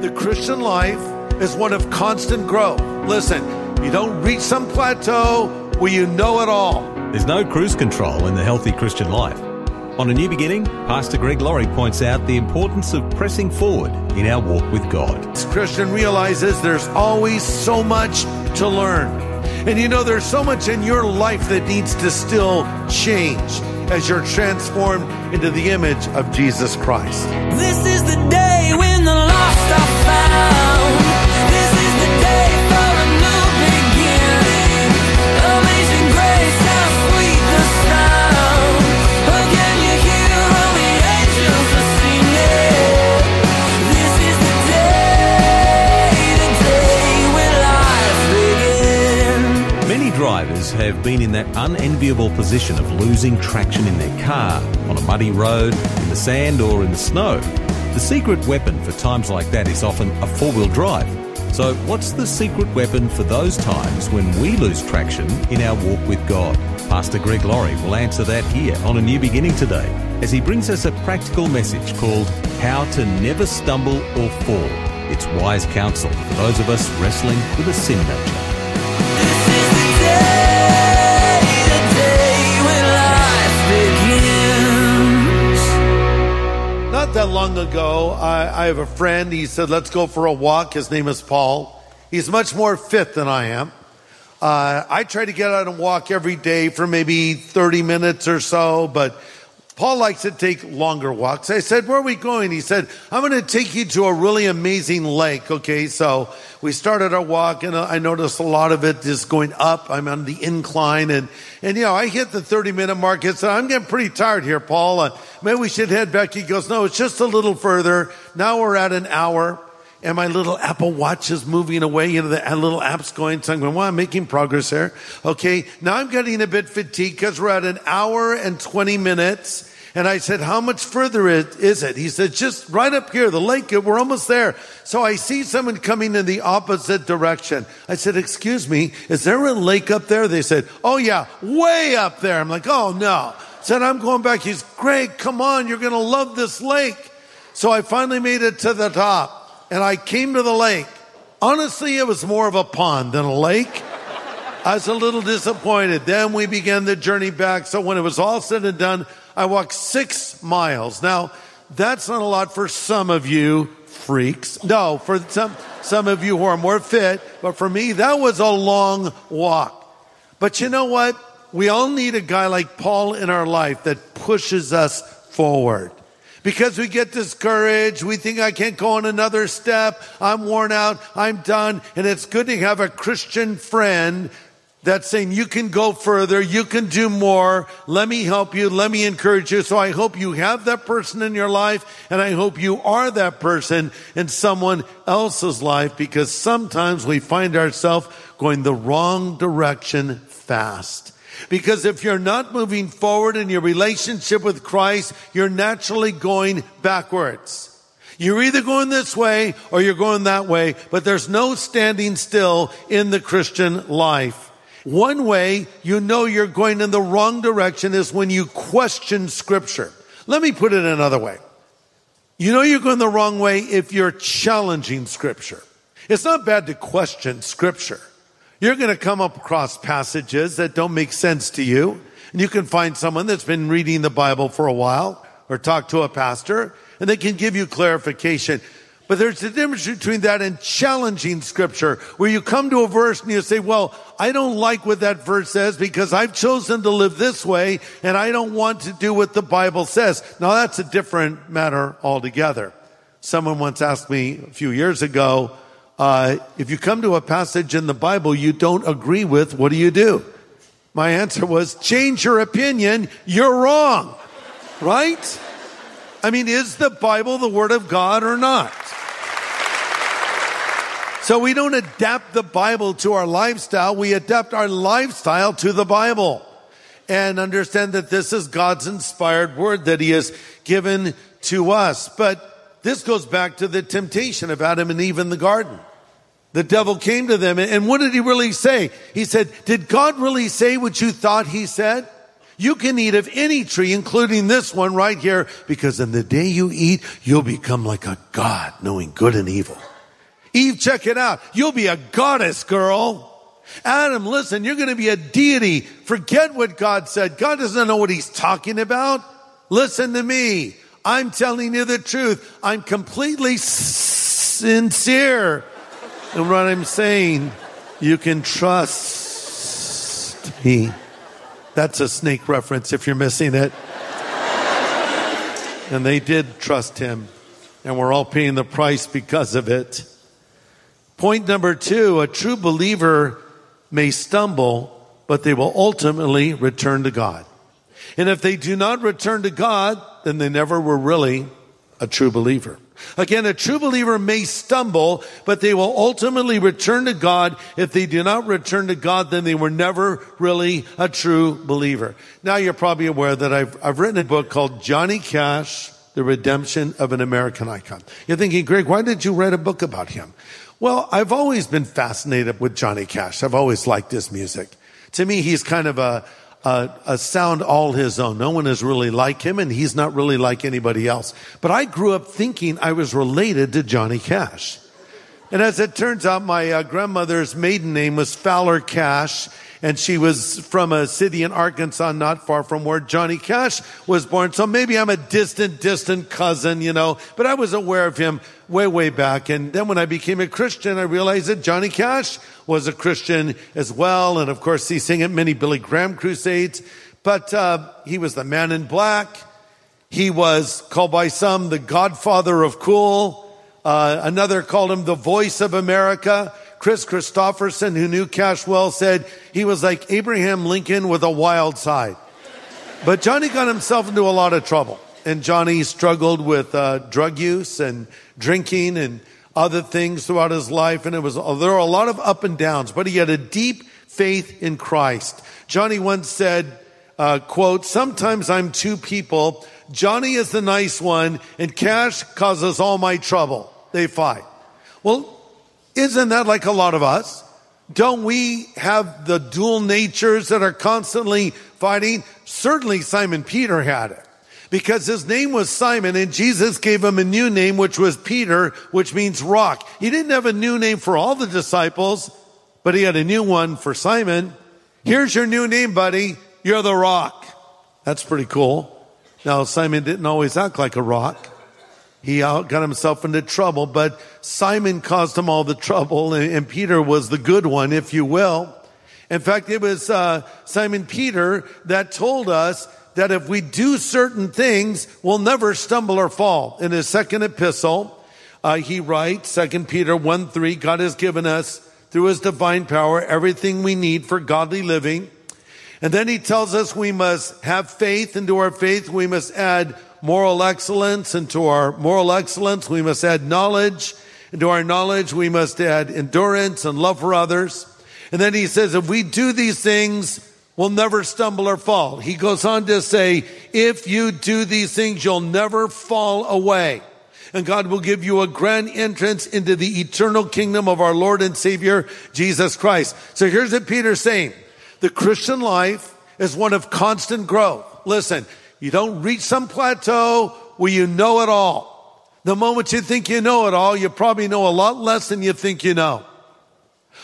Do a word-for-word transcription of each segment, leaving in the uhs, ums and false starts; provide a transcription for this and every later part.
The Christian life is one of constant growth. Listen, you don't reach some plateau where you know it all. There's no cruise control in the healthy Christian life. On A New Beginning, Pastor Greg Laurie points out the importance of pressing forward in our walk with God. This Christian realizes there's always so much to learn. And you know, there's so much in your life that needs to still change as you're transformed into the image of Jesus Christ. This is the day when the lost are found. This is the day for a new beginning. Amazing grace, how sweet the sound. Again you hear all the angels are singing. This is the day, the day when life begins. Many drivers have been in that unenviable position of losing traction in their car, on a muddy road, in the sand or in the snow. The secret weapon for times like that is often a four-wheel drive. So what's the secret weapon for those times when we lose traction in our walk with God? Pastor Greg Laurie will answer that here on A New Beginning today as he brings us a practical message called How to Never Stumble or Fall. It's wise counsel for those of us wrestling with a sin nature. Not that long ago, I, I have a friend. He said, let's go for a walk. His name is Paul. He's much more fit than I am. Uh, I try to get out and walk every day for maybe thirty minutes or so, but Paul likes to take longer walks. I said, where are we going? He said, I'm going to take you to a really amazing lake. Okay, so we started our walk, and I noticed a lot of it is going up. I'm on the incline, and, and you know, I hit the thirty-minute mark. I said, I'm getting pretty tired here, Paul. Uh, maybe we should head back. He goes, no, it's just a little further. Now we're at an hour, and my little Apple Watch is moving away. You know, the little app's going. So I'm going, well, I'm making progress here. Okay, now I'm getting a bit fatigued because we're at an hour and twenty minutes. And I said, how much further is it? He said, just right up here, the lake, we're almost there. So I see someone coming in the opposite direction. I said, excuse me, is there a lake up there? They said, oh yeah, way up there. I'm like, oh no. I said, I'm going back. He's, Greg, come on, you're going to love this lake. So I finally made it to the top and I came to the lake. Honestly, it was more of a pond than a lake. I was a little disappointed. Then we began the journey back. So when it was all said and done, I walked six miles. Now, that's not a lot for some of you freaks. No, for some, some of you who are more fit. But for me, that was a long walk. But you know what? We all need a guy like Paul in our life that pushes us forward. Because we get discouraged. We think, I can't go on another step. I'm worn out. I'm done. And it's good to have a Christian friend that's saying, you can go further, you can do more, let me help you, let me encourage you. So I hope you have that person in your life, and I hope you are that person in someone else's life, because sometimes we find ourselves going the wrong direction fast. Because if you're not moving forward in your relationship with Christ, you're naturally going backwards. You're either going this way or you're going that way, but there's no standing still in the Christian life. One way you know you're going in the wrong direction is when you question Scripture. Let me put it another way. You know you're going the wrong way if you're challenging Scripture. It's not bad to question Scripture. You're going to come up across passages that don't make sense to you. And you can find someone that's been reading the Bible for a while or talk to a pastor, and they can give you clarification. But there's a difference between that and challenging Scripture, where you come to a verse and you say, well, I don't like what that verse says because I've chosen to live this way and I don't want to do what the Bible says. Now, that's a different matter altogether. Someone once asked me a few years ago, uh, if you come to a passage in the Bible you don't agree with, what do you do? My answer was, change your opinion. You're wrong, right? I mean, is the Bible the Word of God or not? So we don't adapt the Bible to our lifestyle. We adapt our lifestyle to the Bible and understand that this is God's inspired word that he has given to us. But this goes back to the temptation of Adam and Eve in the garden. The devil came to them. And what did he really say? He said, did God really say what you thought he said? You can eat of any tree, including this one right here, because in the day you eat, you'll become like a god, knowing good and evil. Eve, check it out. You'll be a goddess, girl. Adam, listen, you're going to be a deity. Forget what God said. God doesn't know what he's talking about. Listen to me. I'm telling you the truth. I'm completely sincere in what I'm saying. You can trust me. That's a snake reference if you're missing it. And they did trust him. And we're all paying the price because of it. Point number two, a true believer may stumble, but they will ultimately return to God. And if they do not return to God, then they never were really a true believer. Again, a true believer may stumble, but they will ultimately return to God. If they do not return to God, then they were never really a true believer. Now you're probably aware that I've, I've written a book called Johnny Cash, The Redemption of an American Icon. You're thinking, Greg, why did you write a book about him? Well, I've always been fascinated with Johnny Cash. I've always liked his music. To me, he's kind of a, a, a sound all his own. No one is really like him, and he's not really like anybody else. But I grew up thinking I was related to Johnny Cash. And as it turns out, my uh, grandmother's maiden name was Fowler Cash, and she was from a city in Arkansas not far from where Johnny Cash was born. So maybe I'm a distant, distant cousin, you know, but I was aware of him way, way back. And then when I became a Christian, I realized that Johnny Cash was a Christian as well. And of course, he sang at many Billy Graham crusades, but uh, he was the Man in Black. He was called by some the Godfather of Cool. Uh, another called him the Voice of America. Chris Christofferson, who knew Cash well, said he was like Abraham Lincoln with a wild side. But Johnny got himself into a lot of trouble. And Johnny struggled with uh, drug use and drinking and other things throughout his life. And it was there were a lot of up and downs, but he had a deep faith in Christ. Johnny once said, uh, quote, sometimes I'm two people. Johnny is the nice one, and Cash causes all my trouble. They fight. Well, isn't that like a lot of us? Don't we have the dual natures that are constantly fighting? Certainly Simon Peter had it, because his name was Simon, and Jesus gave him a new name, which was Peter, which means rock. He didn't have a new name for all the disciples, but he had a new one for Simon. Here's your new name, buddy. You're the rock. That's pretty cool. Now, Simon didn't always act like a rock. He got himself into trouble, but Simon caused him all the trouble, and Peter was the good one, if you will. In fact, it was uh, Simon Peter that told us that if we do certain things, we'll never stumble or fall. In his second epistle, uh, he writes, Second Peter one three, God has given us, through his divine power, everything we need for godly living. And then he tells us we must have faith, and to our faith we must add moral excellence, and to our moral excellence we must add knowledge, and to our knowledge we must add endurance and love for others. And then he says if we do these things, we'll never stumble or fall. He goes on to say, if you do these things, you'll never fall away. And God will give you a grand entrance into the eternal kingdom of our Lord and Savior, Jesus Christ. So here's what Peter's saying. The Christian life is one of constant growth. Listen, you don't reach some plateau where you know it all. The moment you think you know it all, you probably know a lot less than you think you know.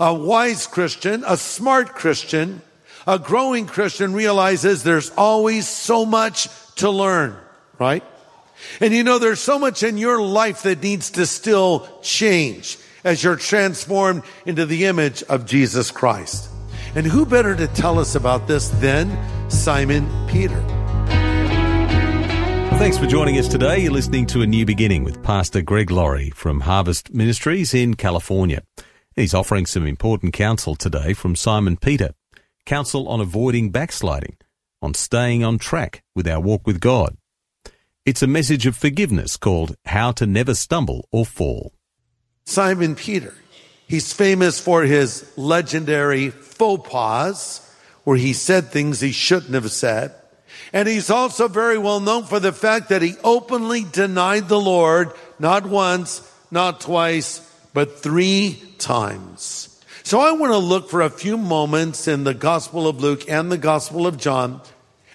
A wise Christian, a smart Christian, a growing Christian realizes there's always so much to learn, right? And you know, there's so much in your life that needs to still change as you're transformed into the image of Jesus Christ. And who better to tell us about this than Simon Peter? Thanks for joining us today. You're listening to A New Beginning with Pastor Greg Laurie from Harvest Ministries in California. He's offering some important counsel today from Simon Peter. Counsel on avoiding backsliding, on staying on track with our walk with God. It's a message of forgiveness called How to Never Stumble or Fall. Simon Peter, He's famous for his legendary faux pas, where he said things he shouldn't have said. And he's also very well known for the fact that he openly denied the Lord, not once, not twice, but three times. So I want to look for a few moments in the Gospel of Luke and the Gospel of John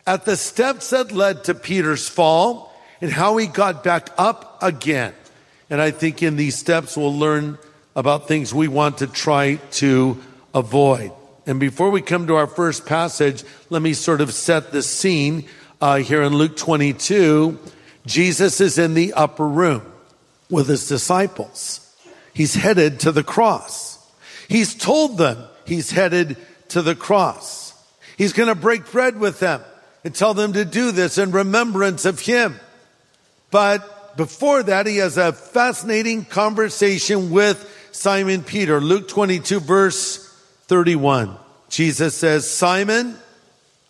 at the steps that led to Peter's fall and how he got back up again. And I think in these steps we'll learn about things we want to try to avoid. And before we come to our first passage, let me sort of set the scene uh, here in Luke twenty-two. Jesus is in the upper room with his disciples. He's headed to the cross. He's told them he's headed to the cross. He's going to break bread with them and tell them to do this in remembrance of him. But before that, he has a fascinating conversation with Simon Peter. Luke twenty-two, verse thirty-one. Jesus says, Simon,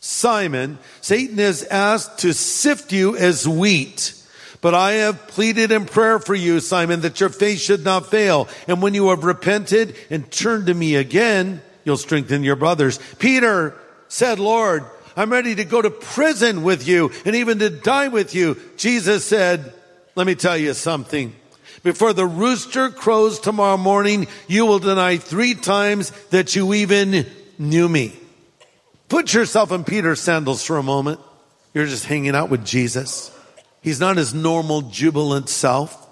Simon, Satan has asked to sift you as wheat. But I have pleaded in prayer for you, Simon, that your faith should not fail. And when you have repented and turned to me again, you'll strengthen your brothers. Peter said, Lord, I'm ready to go to prison with you and even to die with you. Jesus said, let me tell you something. Before the rooster crows tomorrow morning, you will deny three times that you even knew me. Put yourself in Peter's sandals for a moment. You're just hanging out with Jesus. He's not his normal jubilant self.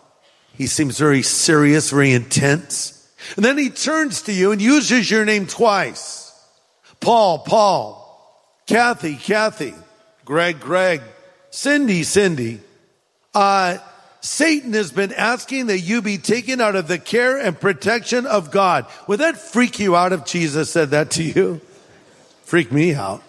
He seems very serious, very intense. And then he turns to you and uses your name twice. Paul, Paul. Kathy, Kathy. Greg, Greg. Cindy, Cindy. Uh, Satan has been asking that you be taken out of the care and protection of God. Would that freak you out if Jesus said that to you? Freak me out.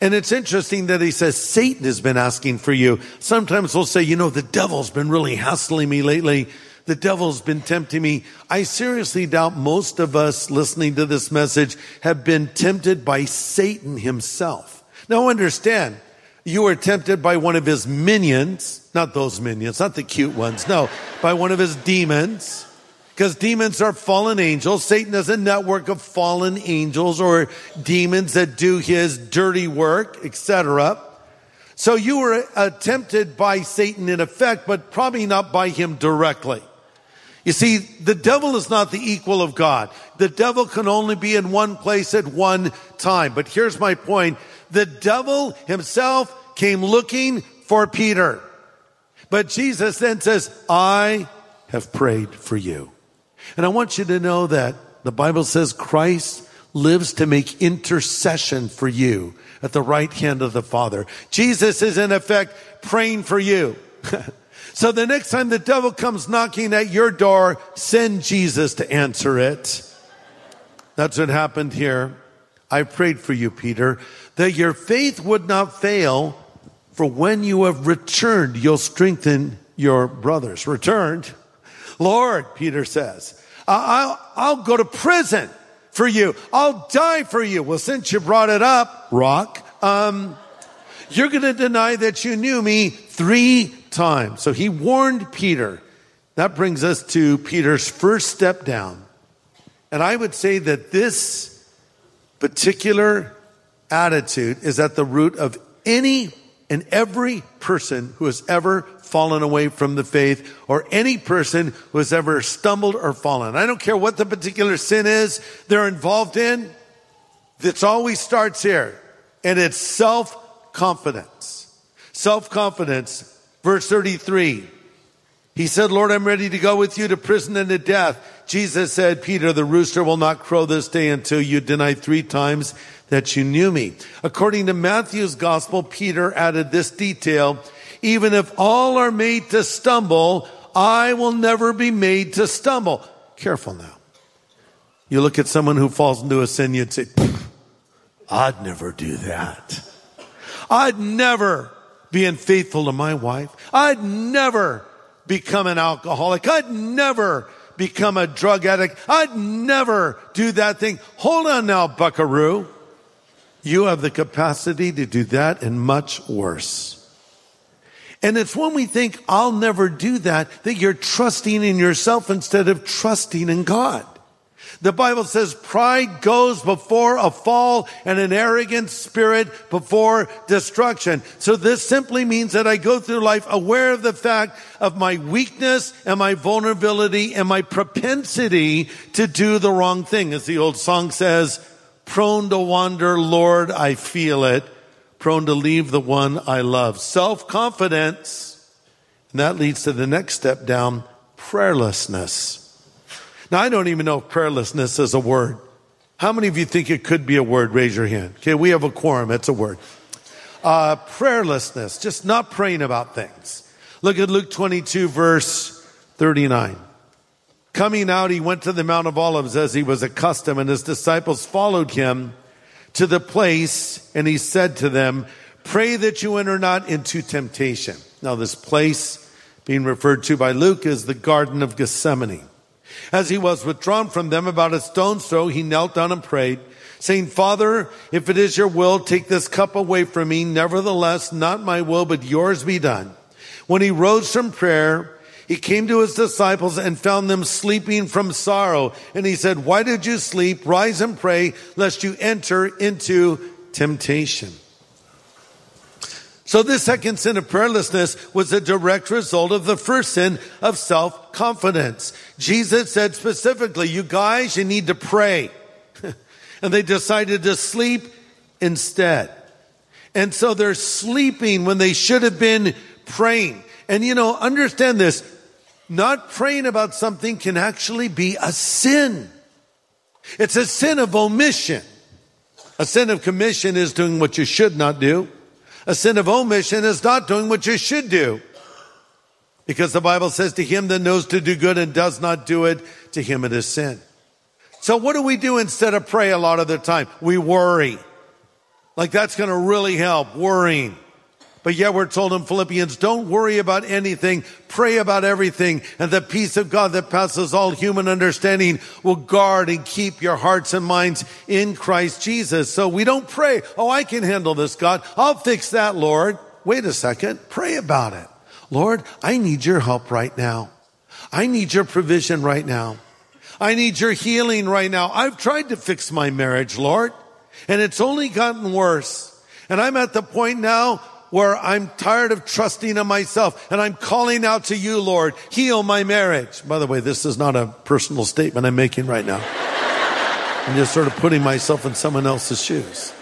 And it's interesting that he says, Satan has been asking for you. Sometimes we'll say, you know, the devil's been really hassling me lately. The devil's been tempting me. I seriously doubt most of us listening to this message have been tempted by Satan himself. Now understand, you were tempted by one of his minions, not those minions, not the cute ones, no, by one of his demons. Because demons are fallen angels. Satan has a network of fallen angels or demons that do his dirty work, et cetera. So you were uh, tempted by Satan in effect, but probably not by him directly. You see, the devil is not the equal of God. The devil can only be in one place at one time. But here's my point. The devil himself came looking for Peter. But Jesus then says, I have prayed for you. And I want you to know that the Bible says Christ lives to make intercession for you at the right hand of the Father. Jesus is in effect praying for you. So the next time the devil comes knocking at your door, send Jesus to answer it. That's what happened here. I prayed for you, Peter, that your faith would not fail, for when you have returned, you'll strengthen your brothers. Returned? Lord, Peter says, I'll, I'll go to prison for you. I'll die for you. Well, since you brought it up, Rock, um, you're going to deny that you knew me three times. So he warned Peter. That brings us to Peter's first step down. And I would say that this particular attitude is at the root of any and every person who has ever fallen away from the faith, or any person who has ever stumbled or fallen. I don't care what the particular sin is they're involved in. This always starts here. And it's self-confidence. Self-confidence. Verse thirty-three. He said, Lord, I'm ready to go with you to prison and to death. Jesus said, Peter, the rooster will not crow this day until you deny three times that you knew me. According to Matthew's gospel, Peter added this detail. Even if all are made to stumble, I will never be made to stumble. Careful now. You look at someone who falls into a sin, you'd say, I'd never do that. I'd never be unfaithful to my wife. I'd never become an alcoholic. I'd never become a drug addict. I'd never do that thing. Hold on now, buckaroo. You have the capacity to do that and much worse. And it's when we think, I'll never do that, that you're trusting in yourself instead of trusting in God. The Bible says pride goes before a fall and an arrogant spirit before destruction. So this simply means that I go through life aware of the fact of my weakness and my vulnerability and my propensity to do the wrong thing. As the old song says, prone to wander, Lord, I feel it. Prone to leave the one I love. Self-confidence. And that leads to the next step down, prayerlessness. Now, I don't even know if prayerlessness is a word. How many of you think it could be a word? Raise your hand. Okay, we have a quorum. It's a word. Uh, prayerlessness, just not praying about things. Look at Luke twenty-two, verse thirty-nine. Coming out, he went to the Mount of Olives as he was accustomed, and his disciples followed him to the place, and he said to them, pray that you enter not into temptation. Now, this place being referred to by Luke is the Garden of Gethsemane. As he was withdrawn from them about a stone's throw, he knelt down and prayed, saying, Father, if it is your will, take this cup away from me. Nevertheless, not my will, but yours be done. When he rose from prayer, he came to his disciples and found them sleeping from sorrow. And he said, why did you sleep? Rise and pray, lest you enter into temptation. So this second sin of prayerlessness was a direct result of the first sin of self-confidence. Jesus said specifically, you guys, you need to pray. And they decided to sleep instead. And so they're sleeping when they should have been praying. And you know, understand this, not praying about something can actually be a sin. It's a sin of omission. A sin of commission is doing what you should not do. A sin of omission is not doing what you should do. Because the Bible says to him that knows to do good and does not do it, to him it is sin. So what do we do instead of pray a lot of the time? We worry. Like that's going to really help, worrying. But yet we're told in Philippians, don't worry about anything, pray about everything. And the peace of God that passes all human understanding will guard and keep your hearts and minds in Christ Jesus. So we don't pray, oh, I can handle this, God. I'll fix that, Lord. Wait a second. Pray about it. Lord, I need your help right now. I need your provision right now. I need your healing right now. I've tried to fix my marriage, Lord, and it's only gotten worse. And I'm at the point now where I'm tired of trusting in myself, and I'm calling out to you, Lord, heal my marriage. By the way, this is not a personal statement I'm making right now. I'm just sort of putting myself in someone else's shoes.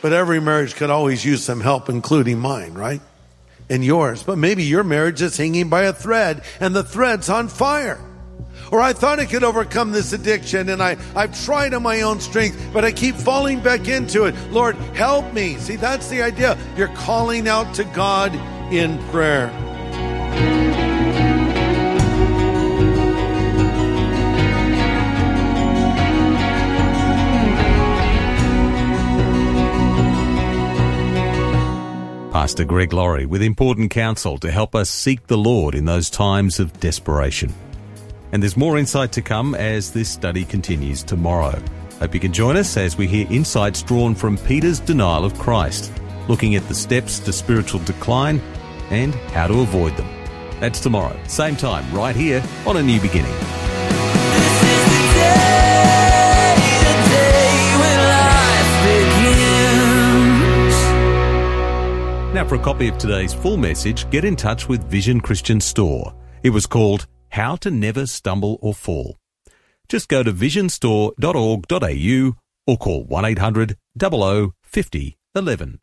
But every marriage could always use some help, including mine, right? And yours. But maybe your marriage is hanging by a thread, and the thread's on fire. Or I thought I could overcome this addiction, and I, I've tried on my own strength, but I keep falling back into it. Lord, help me. See, that's the idea. You're calling out to God in prayer. Pastor Greg Laurie with important counsel to help us seek the Lord in those times of desperation. And there's more insight to come as this study continues tomorrow. Hope you can join us as we hear insights drawn from Peter's denial of Christ, looking at the steps to spiritual decline and how to avoid them. That's tomorrow, same time, right here on A New Beginning. This is the day, the day when life begins. Now, for a copy of today's full message, get in touch with Vision Christian Store. It was called How to Never Stumble or Fall. Just go to vision store dot org dot a u or call one eight hundred, zero zero, five zero, one one.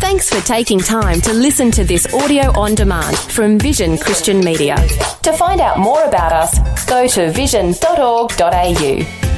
Thanks for taking time to listen to this audio on demand from Vision Christian Media. To find out more about us, go to vision dot org dot a u.